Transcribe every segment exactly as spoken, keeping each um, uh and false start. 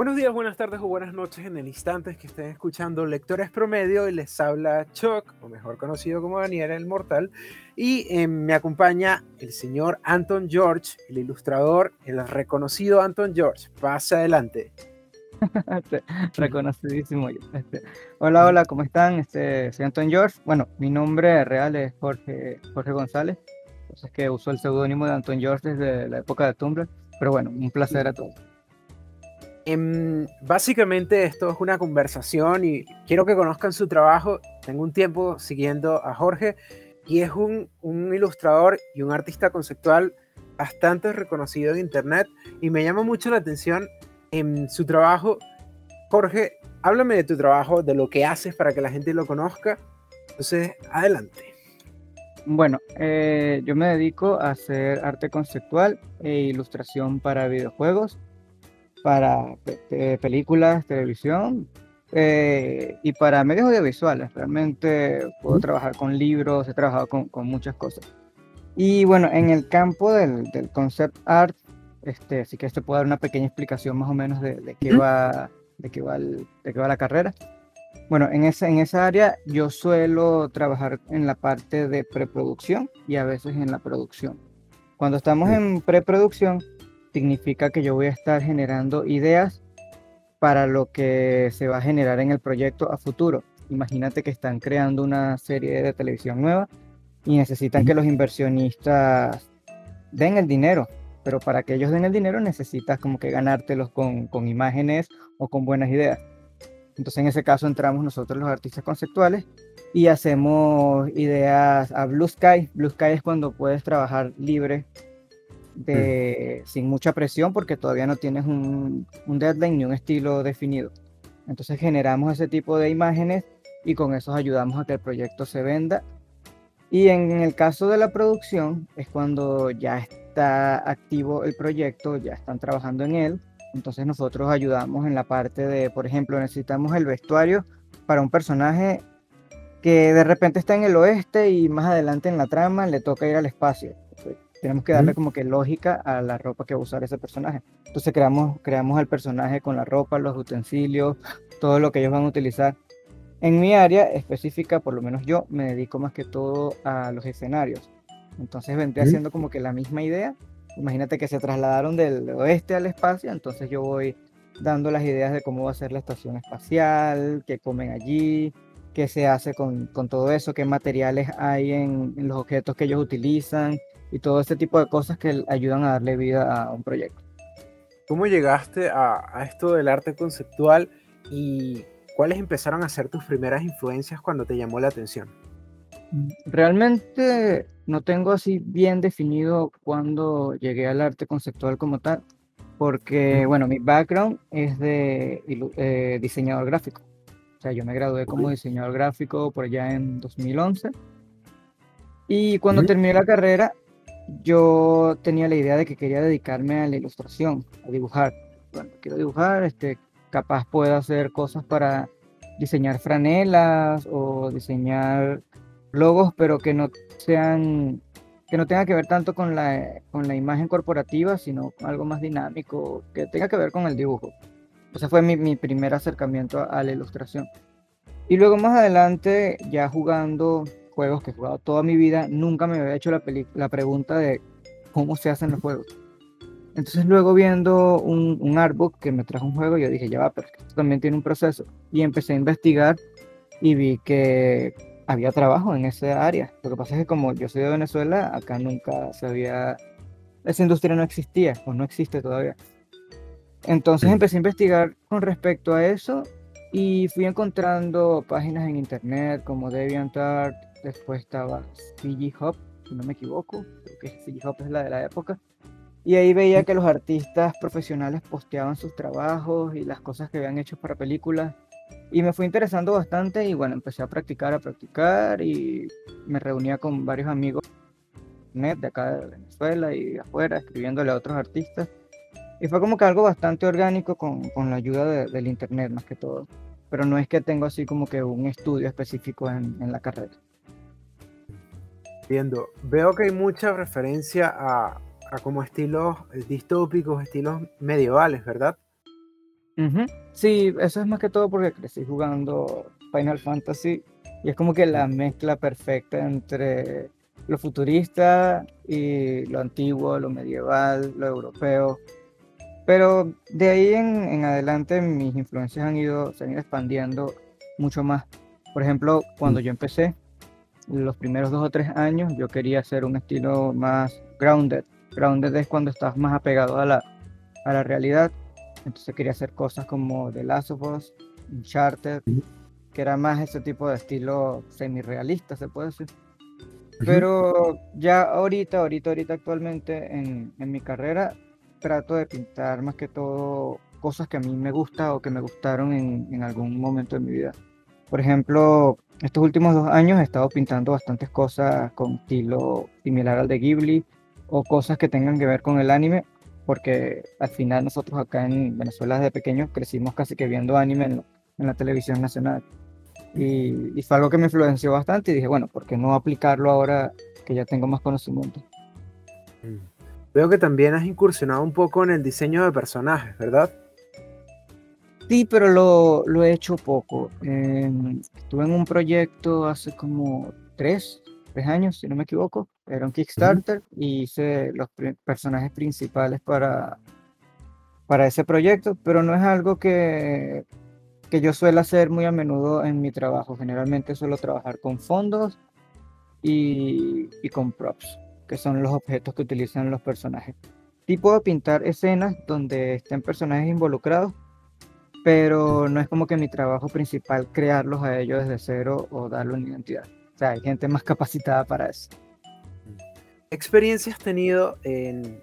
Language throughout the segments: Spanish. Buenos días, buenas tardes o buenas noches en el instante que estén escuchando Lectores Promedio, y les habla Chuck, o mejor conocido como Daniel el Mortal, y eh, me acompaña el señor Anton George, el ilustrador, el reconocido Anton George. Pasa adelante. Reconocidísimo. Este, hola, hola, ¿cómo están? Este, soy Anton George. Bueno, mi nombre real es Jorge, Jorge González, entonces que uso el seudónimo de Anton George desde la época de Tumblr, pero bueno, un placer a todos. Um, básicamente esto es una conversación y quiero que conozcan su trabajo. Tengo un tiempo siguiendo a Jorge y es un, un ilustrador y un artista conceptual bastante reconocido en internet, y me llama mucho la atención um, su trabajo. Jorge, háblame de tu trabajo, de lo que haces para que la gente lo conozca. Entonces, adelante. Bueno, eh, yo me dedico a hacer arte conceptual e ilustración para videojuegos, para eh, películas, televisión eh, y para medios audiovisuales. Realmente puedo trabajar con libros, he trabajado con, con muchas cosas. Y bueno, en el campo del, del concept art, este, sí que te puedo dar una pequeña explicación más o menos de, de, qué, va, de, qué, va el, de qué va la carrera. Bueno, en esa, en esa área yo suelo trabajar en la parte de preproducción y a veces en la producción. Cuando estamos en preproducción, significa que yo voy a estar generando ideas para lo que se va a generar en el proyecto a futuro. Imagínate que están creando una serie de televisión nueva y necesitan que los inversionistas den el dinero, pero para que ellos den el dinero necesitas como que ganártelos con, con imágenes o con buenas ideas. Entonces en ese caso entramos nosotros los artistas conceptuales y hacemos ideas a Blue Sky. Blue Sky es cuando puedes trabajar libre, De, sin mucha presión, porque todavía no tienes un, un deadline ni un estilo definido. Entonces generamos ese tipo de imágenes y con eso ayudamos a que el proyecto se venda. Y en, en el caso de la producción es cuando ya está activo el proyecto, ya están trabajando en él. Entonces nosotros ayudamos en la parte de, por ejemplo, necesitamos el vestuario para un personaje que de repente está en el oeste y más adelante en la trama le toca ir al espacio. Tenemos que darle como que lógica a la ropa que va a usar ese personaje. Entonces creamos, creamos al personaje con la ropa, los utensilios, todo lo que ellos van a utilizar. En mi área específica, por lo menos yo, me dedico más que todo a los escenarios. Entonces vendré haciendo como que la misma idea. Imagínate que se trasladaron del oeste al espacio, entonces yo voy dando las ideas de cómo va a ser la estación espacial, qué comen allí, qué se hace con, con todo eso, qué materiales hay en, en los objetos que ellos utilizan, y todo este tipo de cosas que ayudan a darle vida a un proyecto. ¿Cómo llegaste a, a esto del arte conceptual y cuáles empezaron a ser tus primeras influencias cuando te llamó la atención? Realmente no tengo así bien definido cuándo llegué al arte conceptual como tal, porque bueno, mi background es de eh, diseñador gráfico. O sea, yo me gradué como diseñador gráfico por allá en dos mil once, y cuando ¿Mm? terminé la carrera yo tenía la idea de que quería dedicarme a la ilustración, a dibujar. Bueno, quiero dibujar, este, capaz puedo hacer cosas para diseñar franelas o diseñar logos, pero que no sean, que no tenga que ver tanto con la, con la imagen corporativa, sino algo más dinámico, que tenga que ver con el dibujo. Ese fue mi, mi primer acercamiento a la ilustración. Y luego más adelante, ya jugando juegos que he jugado toda mi vida, nunca me había hecho la, peli- la pregunta de cómo se hacen los juegos. Entonces luego viendo un, un artbook que me trajo un juego, yo dije, ya va, pero esto también tiene un proceso. Y empecé a investigar y vi que había trabajo en esa área. Lo que pasa es que como yo soy de Venezuela, acá nunca se había... esa industria no existía, o no existe todavía. Entonces empecé a investigar con respecto a eso y fui encontrando páginas en internet como DeviantArt. Después estaba CGHub, si no me equivoco, creo que CGHub es la de la época. Y ahí veía que los artistas profesionales posteaban sus trabajos y las cosas que habían hecho para películas. Y me fue interesando bastante y bueno, empecé a practicar, a practicar. Y me reunía con varios amigos de acá de Venezuela y de afuera, escribiéndole a otros artistas. Y fue como que algo bastante orgánico con, con la ayuda de, del internet más que todo. Pero no es que tengo así como que un estudio específico en, en la carrera. Viendo. Veo que hay mucha referencia a, a como estilos distópicos, estilos medievales, ¿verdad? Uh-huh. Sí, eso es más que todo porque crecí jugando Final Fantasy y es como que la mezcla perfecta entre lo futurista y lo antiguo, lo medieval, lo europeo. Pero de ahí en, en adelante mis influencias han ido, se han ido expandiendo mucho más. Por ejemplo, cuando yo empecé, los primeros dos o tres años, yo quería hacer un estilo más grounded. Grounded es cuando estás más apegado a la, a la realidad. Entonces quería hacer cosas como The Last of Us, Uncharted, que era más ese tipo de estilo semi-realista, se puede decir. Pero ya ahorita, ahorita, ahorita actualmente en, en mi carrera, trato de pintar más que todo cosas que a mí me gustan o que me gustaron en, en algún momento de mi vida. Por ejemplo, estos últimos dos años he estado pintando bastantes cosas con estilo similar al de Ghibli o cosas que tengan que ver con el anime, porque al final nosotros acá en Venezuela desde pequeños crecimos casi que viendo anime en, en la televisión nacional. Y, y fue algo que me influenció bastante y dije, bueno, ¿por qué no aplicarlo ahora que ya tengo más conocimiento? Mm. Veo que también has incursionado un poco en el diseño de personajes, ¿verdad? Sí, pero lo, lo he hecho poco. Eh, estuve en un proyecto hace como tres, tres años, si no me equivoco. Era un Kickstarter y hice los pr- personajes principales para, para ese proyecto, pero no es algo que, que yo suelo hacer muy a menudo en mi trabajo. Generalmente suelo trabajar con fondos y, y con props, que son los objetos que utilizan los personajes. Sí puedo pintar escenas donde estén personajes involucrados, pero no es como que mi trabajo principal crearlos a ellos desde cero o darle una identidad. O sea, hay gente más capacitada para eso. ¿Qué experiencia has tenido en,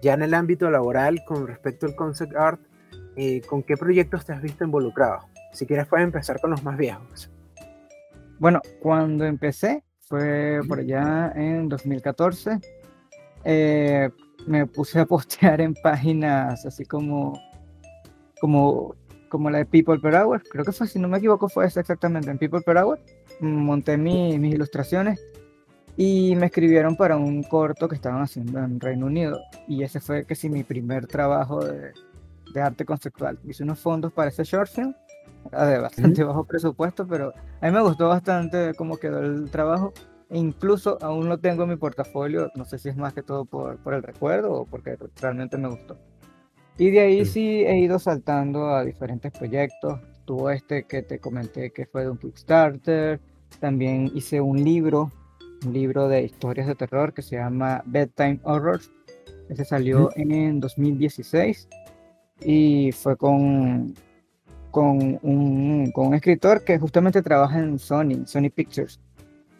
ya en el ámbito laboral con respecto al concept art? Eh, ¿Con qué proyectos te has visto involucrado? Si quieres puedes empezar con los más viejos. Bueno, cuando empecé, fue por allá en dos mil catorce, eh, me puse a postear en páginas así como, como, como la de People Per Hour, creo que fue, si no me equivoco, fue esa exactamente, en People Per Hour, monté mi, mis ilustraciones y me escribieron para un corto que estaban haciendo en Reino Unido y ese fue que sí, mi primer trabajo de, de arte conceptual. Hice unos fondos para ese short film, era de bastante bajo presupuesto, pero a mí me gustó bastante cómo quedó el trabajo. E incluso aún lo tengo en mi portafolio, no sé si es más que todo por, por el recuerdo o porque realmente me gustó. Y de ahí sí he ido saltando a diferentes proyectos. Tuvo este que te comenté que fue de un Kickstarter. También hice un libro, un libro de historias de terror que se llama Bedtime Horrors. Ese salió en dos mil dieciséis y fue con... Con un, con un escritor que justamente trabaja en Sony, Sony Pictures,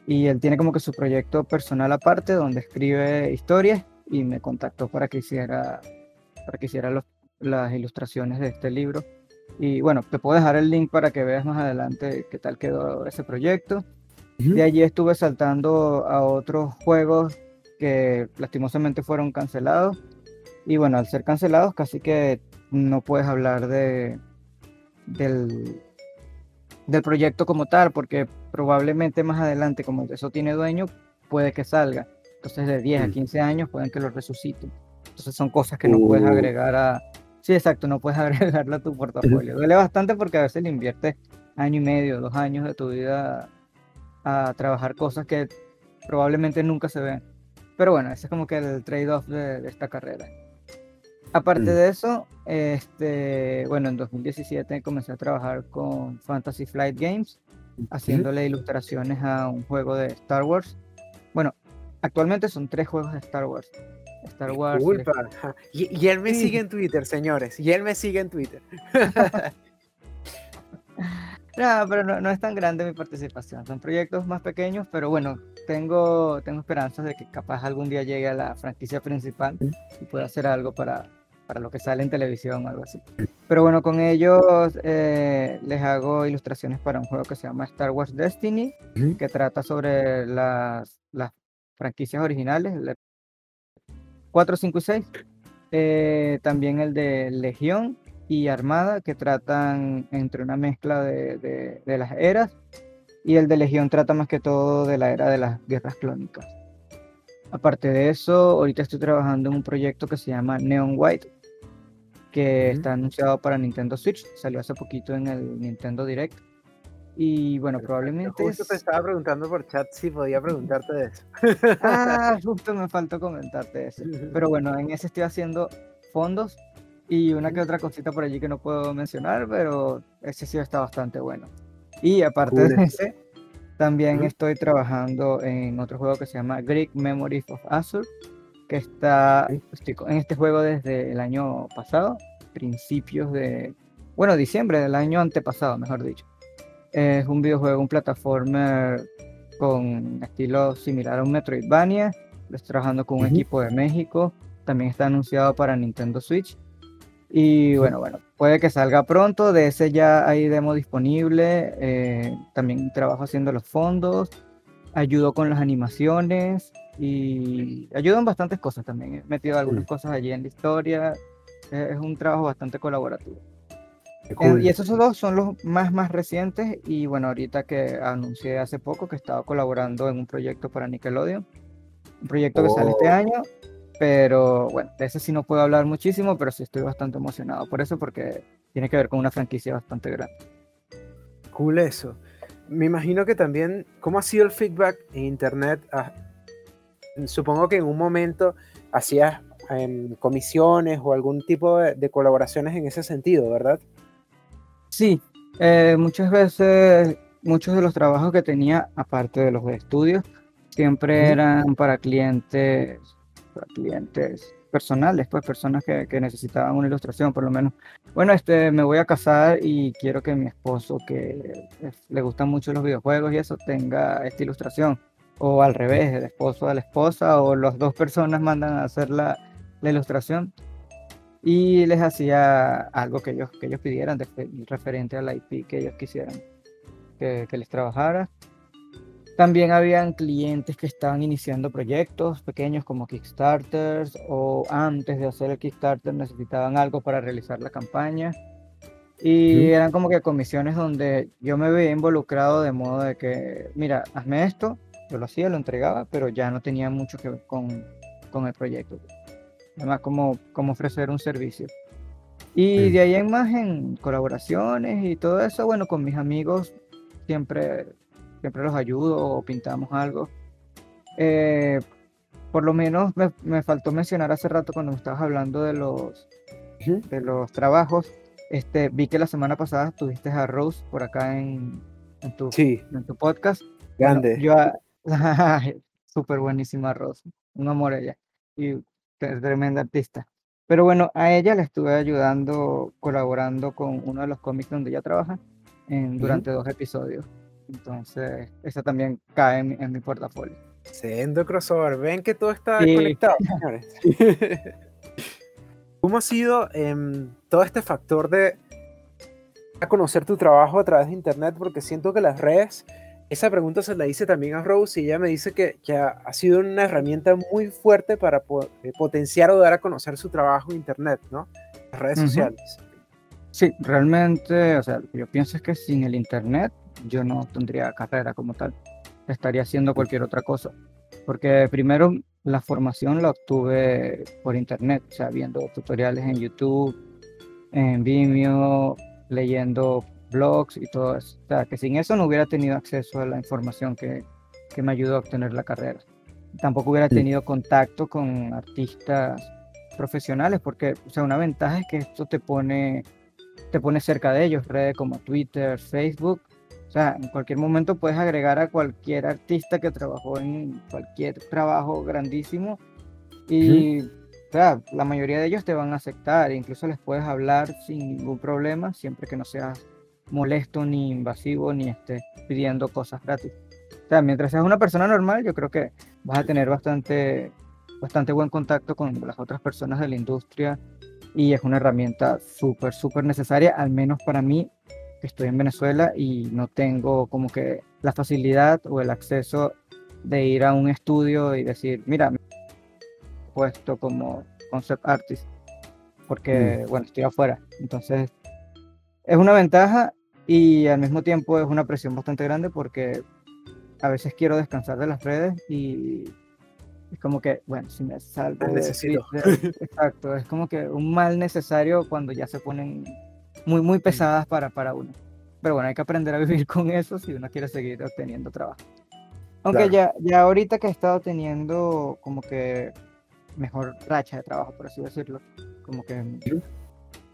y él tiene como que su proyecto personal aparte donde escribe historias y me contactó para que hiciera, para que hiciera los, las ilustraciones de este libro. Y bueno, te puedo dejar el link para que veas más adelante qué tal quedó ese proyecto. Uh-huh. De allí estuve saltando a otros juegos que lastimosamente fueron cancelados y bueno, al ser cancelados casi que no puedes hablar de... Del, del proyecto como tal, porque probablemente más adelante, como eso tiene dueño, puede que salga. Entonces de diez mm. a quince años pueden que lo resuciten. Entonces son cosas que no uh. puedes agregar a... Sí, exacto, no puedes agregarla a tu portafolio. Duele bastante porque a veces le inviertes año y medio, dos años de tu vida a trabajar cosas que probablemente nunca se ven. Pero bueno, ese es como que el trade-off de, de esta carrera. Aparte mm. de eso, este, bueno, en dos mil diecisiete comencé a trabajar con Fantasy Flight Games, haciéndole ilustraciones a un juego de Star Wars. Bueno, actualmente son tres juegos de Star Wars. Star Wars. Disculpa. Star... Y, y él me sí. sigue en Twitter, señores. Y él me sigue en Twitter. No, pero no, no es tan grande mi participación. Son proyectos más pequeños, pero bueno, tengo, tengo esperanzas de que capaz algún día llegue a la franquicia principal y pueda hacer algo para... para lo que sale en televisión o algo así. Pero bueno, con ellos eh, les hago ilustraciones para un juego que se llama Star Wars Destiny, uh-huh. que trata sobre las, las franquicias originales, cuatro, cinco y seis. Eh, también el de Legión y Armada, que tratan entre una mezcla de, de, de las eras, y el de Legión trata más que todo de la era de las Guerras Clónicas. Aparte de eso, ahorita estoy trabajando en un proyecto que se llama Neon White, que uh-huh. está anunciado para Nintendo Switch, salió hace poquito en el Nintendo Direct. Y bueno, pero probablemente... Justo es... te estaba preguntando por chat si podía preguntarte de eso. Ah, justo me faltó comentarte eso. Pero bueno, en ese estoy haciendo fondos y una que otra cosita por allí que no puedo mencionar, pero ese sí está bastante bueno. Y aparte Cure. de ese, también uh-huh. estoy trabajando en otro juego que se llama Greek Memories of Azure, que está, estoy en este juego desde el año pasado, principios de... Bueno, diciembre del año antepasado, mejor dicho. Es un videojuego, un plataformer con estilo similar a un Metroidvania. Lo estoy trabajando con un uh-huh. equipo de México. También está anunciado para Nintendo Switch. Y bueno, bueno, puede que salga pronto. De ese ya hay demo disponible. Eh, también trabajo haciendo los fondos. Ayudo con las animaciones. Y ayudo en bastantes cosas también. He metido algunas cosas allí en la historia. Es un trabajo bastante colaborativo. Cool. Y esos dos son los más más recientes. Y bueno, ahorita que anuncié hace poco que estaba colaborando en un proyecto para Nickelodeon, un proyecto oh. que sale este año, pero bueno, de ese sí no puedo hablar muchísimo, pero sí estoy bastante emocionado por eso, porque tiene que ver con una franquicia bastante grande. Cool eso. Me imagino que también, ¿cómo ha sido el feedback en internet? Ah, supongo que en un momento hacías eh, comisiones o algún tipo de, de colaboraciones en ese sentido, ¿verdad? Sí, eh, muchas veces, muchos de los trabajos que tenía, aparte de los de estudios, siempre eran para clientes, para clientes personales, pues personas que, que necesitaban una ilustración, por lo menos. Bueno, este, me voy a casar y quiero que mi esposo, que le gustan mucho los videojuegos y eso, tenga esta ilustración. O al revés, el esposo a la esposa, o las dos personas mandan a hacer la, la ilustración. Y les hacía algo que ellos, que ellos pidieran de, referente a la I P que ellos quisieran que, que les trabajara. También habían clientes que estaban iniciando proyectos pequeños como Kickstarters, o antes de hacer el Kickstarter necesitaban algo para realizar la campaña. Y sí. eran como que comisiones donde yo me veía involucrado, de modo de que, mira, hazme esto, yo lo hacía, lo entregaba, pero ya no tenía mucho que ver con, con el proyecto. Además, como, como ofrecer un servicio. Y sí. de ahí en más, en colaboraciones y todo eso, bueno, con mis amigos siempre, siempre los ayudo o pintamos algo. Eh, por lo menos me, me faltó mencionar hace rato cuando me estabas hablando de los, ¿sí? de los trabajos. Este, vi que la semana pasada estuviste a Rose por acá en, en, tu, sí. en tu podcast. Grande. Bueno, yo, súper buenísima Rose, un amor ella. Y tremenda artista, pero bueno, a ella la estuve ayudando, colaborando con uno de los cómics donde ella trabaja en, durante uh-huh. dos episodios, entonces esa también cae en, en mi portafolio. Sendo crossover, ven que todo está sí. conectado, señores. ¿Cómo ha sido eh, todo este factor de a conocer tu trabajo a través de internet? Porque siento que las redes, esa pregunta se la hice también a Rose y ella me dice que, que ha, ha sido una herramienta muy fuerte para po- potenciar o dar a conocer su trabajo en internet, ¿no? Las redes uh-huh. sociales. Sí, realmente, o sea, yo pienso es que sin el internet yo no tendría carrera como tal. Estaría haciendo cualquier otra cosa. Porque primero la formación la obtuve por internet, o sea, viendo tutoriales en YouTube, en Vimeo, leyendo blogs y todo eso, o sea, que sin eso no hubiera tenido acceso a la información que, que me ayudó a obtener la carrera. Tampoco hubiera tenido contacto con artistas profesionales, porque, o sea, una ventaja es que esto te pone, te pone cerca de ellos, redes como Twitter, Facebook, o sea, en cualquier momento puedes agregar a cualquier artista que trabajó en cualquier trabajo grandísimo y, ¿sí? o sea, la mayoría de ellos te van a aceptar, incluso les puedes hablar sin ningún problema, siempre que no seas molesto, ni invasivo, ni estés pidiendo cosas gratis. O sea, mientras seas una persona normal, yo creo que vas a tener bastante, bastante buen contacto con las otras personas de la industria y es una herramienta súper, súper necesaria, al menos para mí, que estoy en Venezuela y no tengo como que la facilidad o el acceso de ir a un estudio y decir, mira, me he puesto como concept artist, porque, mm. bueno, estoy afuera. Entonces, es una ventaja y al mismo tiempo es una presión bastante grande porque a veces quiero descansar de las redes y Es como que, bueno, si me salgo de Twitter, exacto, es como que un mal necesario cuando ya se ponen muy, muy pesadas para, para uno. Pero bueno, hay que aprender a vivir con eso si uno quiere seguir obteniendo trabajo. Aunque claro, ya, ya ahorita que he estado teniendo como que mejor racha de trabajo, por así decirlo, como que es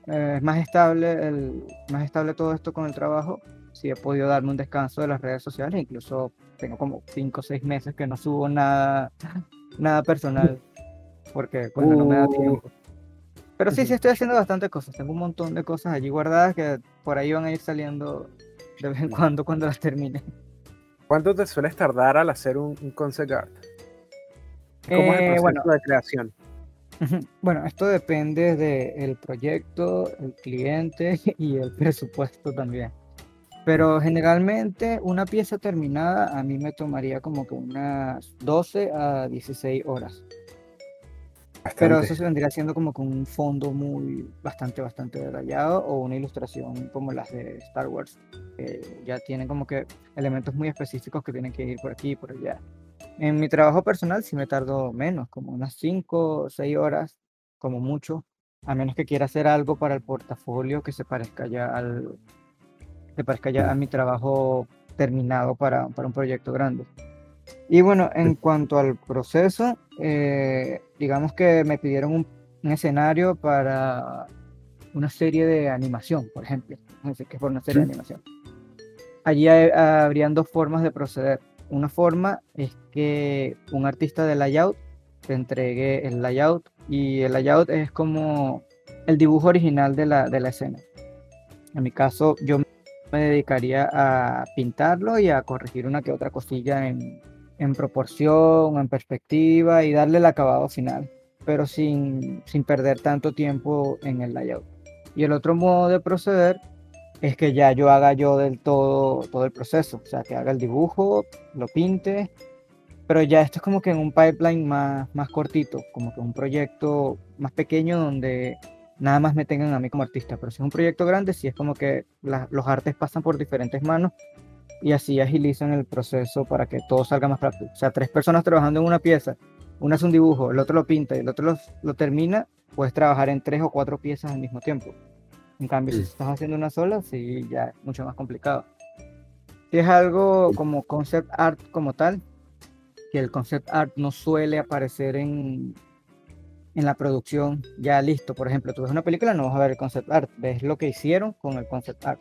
eh, más estable el, más estable todo esto con el trabajo, sí he podido darme un descanso de las redes sociales. Incluso tengo como cinco o seis meses que no subo nada nada personal, porque cuando uh. no me da tiempo. Pero sí, sí estoy haciendo bastantes cosas. Tengo un montón de cosas allí guardadas que por ahí van a ir saliendo de vez en cuando cuando las termine. ¿Cuánto te sueles tardar al hacer un, un concept art? ¿Cómo eh, es el proceso bueno, de creación? Bueno, esto depende del proyecto, el cliente y el presupuesto también. Pero generalmente una pieza terminada a mí me tomaría como que unas doce a dieciséis horas. Bastante. Pero eso se vendría siendo como con un fondo muy bastante, bastante detallado, o una ilustración como las de Star Wars, que ya tienen como que elementos muy específicos que tienen que ir por aquí y por allá. En mi trabajo personal sí me tardo menos, como unas cinco o seis horas, como mucho, a menos que quiera hacer algo para el portafolio que se parezca ya al... que parezca ya a mi trabajo terminado para, para un proyecto grande. Y bueno, en cuanto al proceso, eh, digamos que me pidieron un, un escenario para una serie de animación, por ejemplo. Así que es por una serie de animación. Allí hay, habrían dos formas de proceder. Una forma es que un artista de layout te entregue el layout, y el layout es como el dibujo original de la, de la escena. En mi caso, yo me dedicaría a pintarlo y a corregir una que otra cosilla en, en proporción, en perspectiva, y darle el acabado final, pero sin, sin perder tanto tiempo en el layout. Y el otro modo de proceder es que ya yo haga yo del todo todo el proceso, o sea, que haga el dibujo, lo pinte, pero ya esto es como que en un pipeline más, más cortito, como que un proyecto más pequeño donde nada más me tengan a mí como artista. Pero si es un proyecto grande, sí es como que la, los artes pasan por diferentes manos y así agilizan el proceso para que todo salga más rápido. O sea, tres personas trabajando en una pieza, una hace un dibujo, el otro lo pinta y el otro lo, lo termina, puedes trabajar en tres o cuatro piezas al mismo tiempo. En cambio, sí, si estás haciendo una sola, sí, ya es mucho más complicado. Si es algo como concept art como tal, que el concept art no suele aparecer en... en la producción ya listo. Por ejemplo, tú ves una película, no vas a ver el concept art, ves lo que hicieron con el concept art.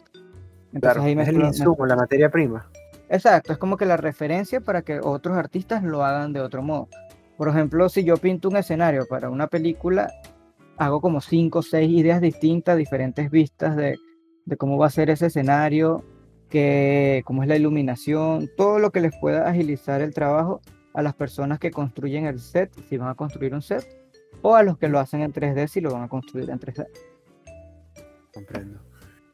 Entonces, claro, ahí es el insumo, la materia prima. Exacto, es como que la referencia para que otros artistas lo hagan de otro modo. Por ejemplo, si yo pinto un escenario para una película, hago como cinco o seis ideas distintas, diferentes vistas de, de cómo va a ser ese escenario, que, cómo es la iluminación, todo lo que les pueda agilizar el trabajo a las personas que construyen el set, si van a construir un set, o a los que lo hacen en tres D si lo van a construir en tres D. Comprendo.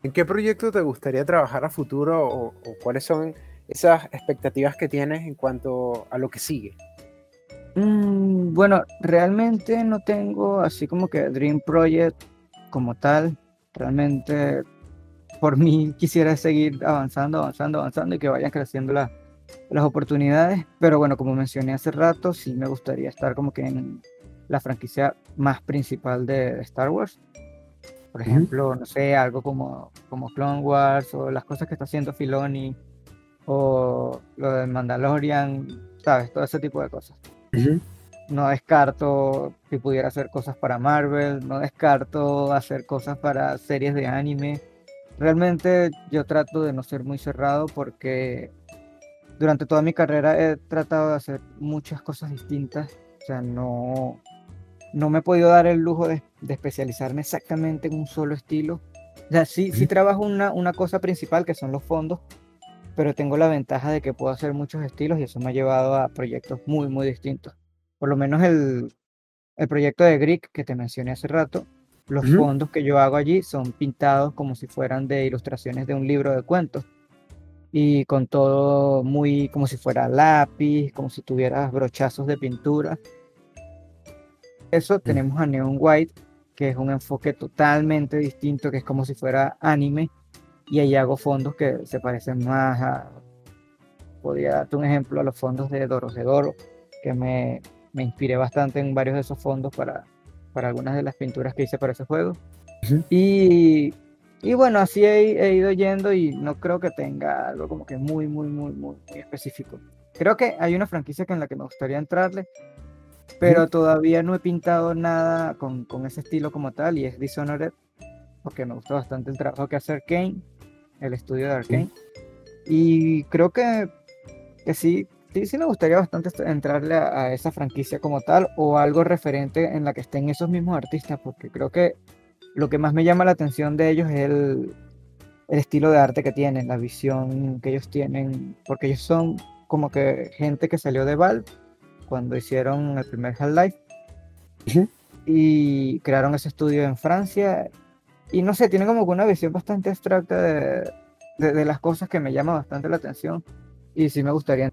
¿En qué proyecto te gustaría trabajar a futuro, o, o cuáles son esas expectativas que tienes en cuanto a lo que sigue? Mm, bueno, realmente no tengo así como que dream project como tal. Realmente por mí quisiera seguir avanzando, avanzando, avanzando y que vayan creciendo la, las oportunidades. Pero bueno, como mencioné hace rato, sí me gustaría estar como que en la franquicia más principal de Star Wars, por ejemplo, no sé, algo como, como Clone Wars, o las cosas que está haciendo Filoni, o lo de Mandalorian, sabes, todo ese tipo de cosas. Uh-huh. No descarto si pudiera hacer cosas para Marvel, no descarto hacer cosas para series de anime. Realmente yo trato de no ser muy cerrado, porque durante toda mi carrera he tratado de hacer muchas cosas distintas. O sea, no... no me he podido dar el lujo de, de especializarme exactamente en un solo estilo. O sea, sí, sí trabajo una, una cosa principal, que son los fondos, pero tengo la ventaja de que puedo hacer muchos estilos, y eso me ha llevado a proyectos muy, muy distintos. Por lo menos el, el proyecto de Greek que te mencioné hace rato, los uh-huh. fondos que yo hago allí son pintados como si fueran de ilustraciones de un libro de cuentos, y con todo muy como si fuera lápiz, como si tuvieras brochazos de pintura. Eso tenemos a Neon White, que es un enfoque totalmente distinto, que es como si fuera anime, y ahí hago fondos que se parecen más a... Podría darte un ejemplo a los fondos de Doro, de Doro, que me, me inspiré bastante en varios de esos fondos para, para algunas de las pinturas que hice para ese juego. Uh-huh. Y, y bueno, así he, he ido yendo y no creo que tenga algo como que muy, muy, muy, muy, muy específico. Creo que hay una franquicia en la que me gustaría entrarle, pero todavía no he pintado nada con, con ese estilo como tal, y es Dishonored, porque me gustó bastante el trabajo que hace Arkane, el estudio de Arkane. Y creo que, que sí, sí, sí me gustaría bastante entrarle a, a esa franquicia como tal, o algo referente en la que estén esos mismos artistas, porque creo que lo que más me llama la atención de ellos es el, el estilo de arte que tienen, la visión que ellos tienen, porque ellos son como que gente que salió de Valve cuando hicieron el primer Half-Life. ¿Sí? Y crearon ese estudio en Francia, y no sé, tiene como que una visión bastante abstracta de, de, de las cosas que me llama bastante la atención, y sí me gustaría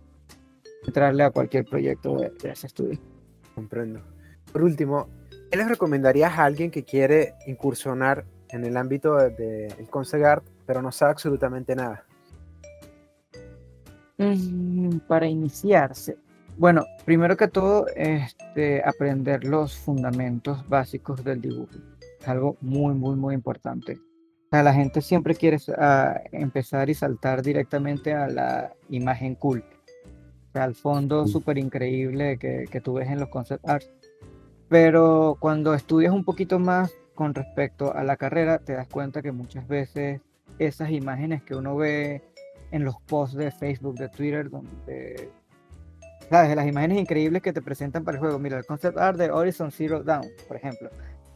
entrarle a cualquier proyecto de, de ese estudio. Comprendo. Por último, ¿qué les recomendarías a alguien que quiere incursionar en el ámbito del de, de concept art, pero no sabe absolutamente nada? Mm, para iniciarse, bueno, primero que todo, este, aprender los fundamentos básicos del dibujo. Es algo muy, muy, muy importante. O sea, la gente siempre quiere uh, empezar y saltar directamente a la imagen cool. O sea, al fondo súper increíble que, que tú ves en los concept art. Pero cuando estudias un poquito más con respecto a la carrera, te das cuenta que muchas veces esas imágenes que uno ve en los posts de Facebook, de Twitter, donde... ¿sabes? Las imágenes increíbles que te presentan para el juego. Mira, el concept art de Horizon Zero Dawn, por ejemplo,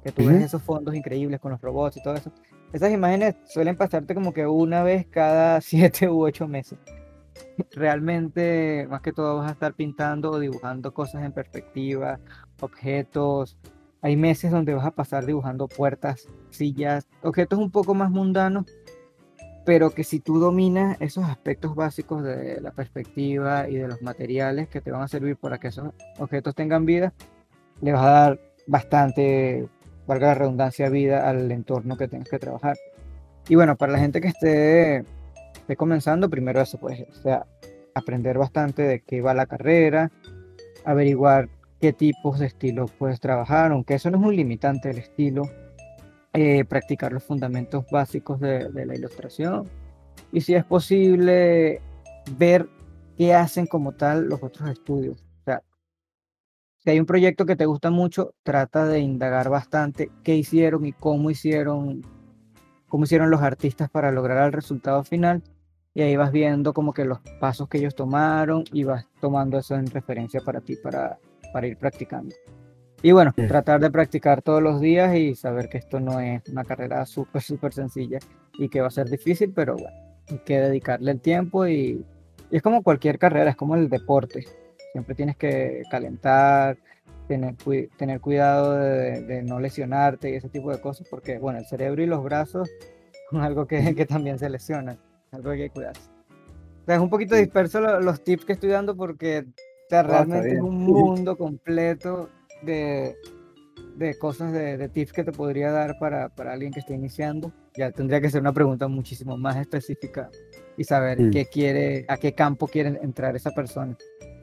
que tú ves esos fondos increíbles con los robots y todo eso. Esas imágenes suelen pasarte como que una vez cada siete u ocho meses. Realmente, más que todo, vas a estar pintando o dibujando cosas en perspectiva, objetos. Hay meses donde vas a pasar dibujando puertas, sillas, objetos un poco más mundanos, pero que si tú dominas esos aspectos básicos de la perspectiva y de los materiales que te van a servir para que esos objetos tengan vida, le vas a dar bastante, valga la redundancia, vida al entorno que tengas que trabajar. Y bueno, para la gente que esté, esté comenzando, primero eso, pues, o sea, aprender bastante de qué va la carrera, averiguar qué tipos de estilos puedes trabajar, aunque eso no es muy limitante, el estilo. Eh, practicar los fundamentos básicos de, de la ilustración, y si es posible ver qué hacen como tal los otros estudios. O sea, si hay un proyecto que te gusta mucho, trata de indagar bastante qué hicieron y cómo hicieron cómo hicieron los artistas para lograr el resultado final, y ahí vas viendo como que los pasos que ellos tomaron y vas tomando eso en referencia para ti, para, para ir practicando. Y bueno, sí, tratar de practicar todos los días y saber que esto no es una carrera súper, súper sencilla y que va a ser difícil, pero bueno, hay que dedicarle el tiempo y, y es como cualquier carrera, es como el deporte. Siempre tienes que calentar, tener, cu- tener cuidado de, de no lesionarte y ese tipo de cosas, porque bueno, el cerebro y los brazos son algo que, que también se lesionan, algo que hay que cuidarse. O sea, es un poquito disperso lo, los tips que estoy dando porque o sea, realmente ah, es un mundo completo De, de cosas, de, de tips que te podría dar para, para alguien que esté iniciando. Ya tendría que ser una pregunta muchísimo más específica y saber sí. qué quiere, a qué campo quiere entrar esa persona,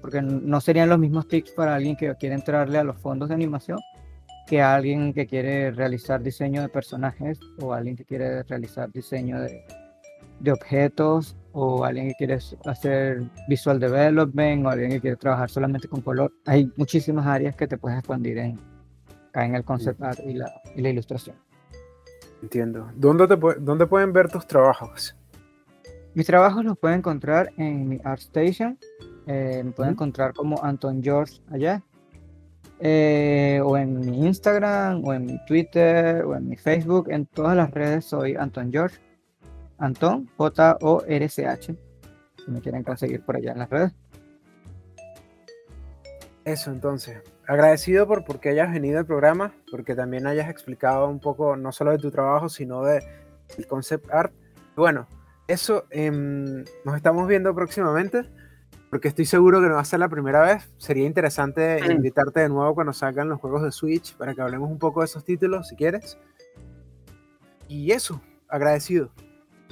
porque no serían los mismos tips para alguien que quiere entrarle a los fondos de animación que a alguien que quiere realizar diseño de personajes, o a alguien que quiere realizar diseño de, de objetos, o alguien que quiere hacer visual development, o alguien que quiere trabajar solamente con color. Hay muchísimas áreas que te puedes expandir en, acá en el concept art y la, y la ilustración. Entiendo. ¿Dónde, te, ¿Dónde pueden ver tus trabajos? Mis trabajos los pueden encontrar en mi ArtStation. Eh, me pueden ¿Mm? encontrar como Anton George allá. Eh, o en mi Instagram, o en mi Twitter, o en mi Facebook. En todas las redes soy Anton George. Anton, J O R C H, si me quieren conseguir por allá en las redes. Eso, entonces, agradecido por porque hayas venido al programa, porque también hayas explicado un poco, no solo de tu trabajo, sino de el concept art. Bueno, eso, eh, nos estamos viendo próximamente, porque estoy seguro que no va a ser la primera vez. Sería interesante sí. invitarte de nuevo cuando salgan los juegos de Switch, para que hablemos un poco de esos títulos, si quieres. Y eso, agradecido.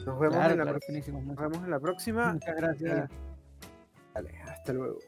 Nos vemos, claro, en la claro, pro- nos vemos en la próxima. Muchas gracias. Dale, hasta luego.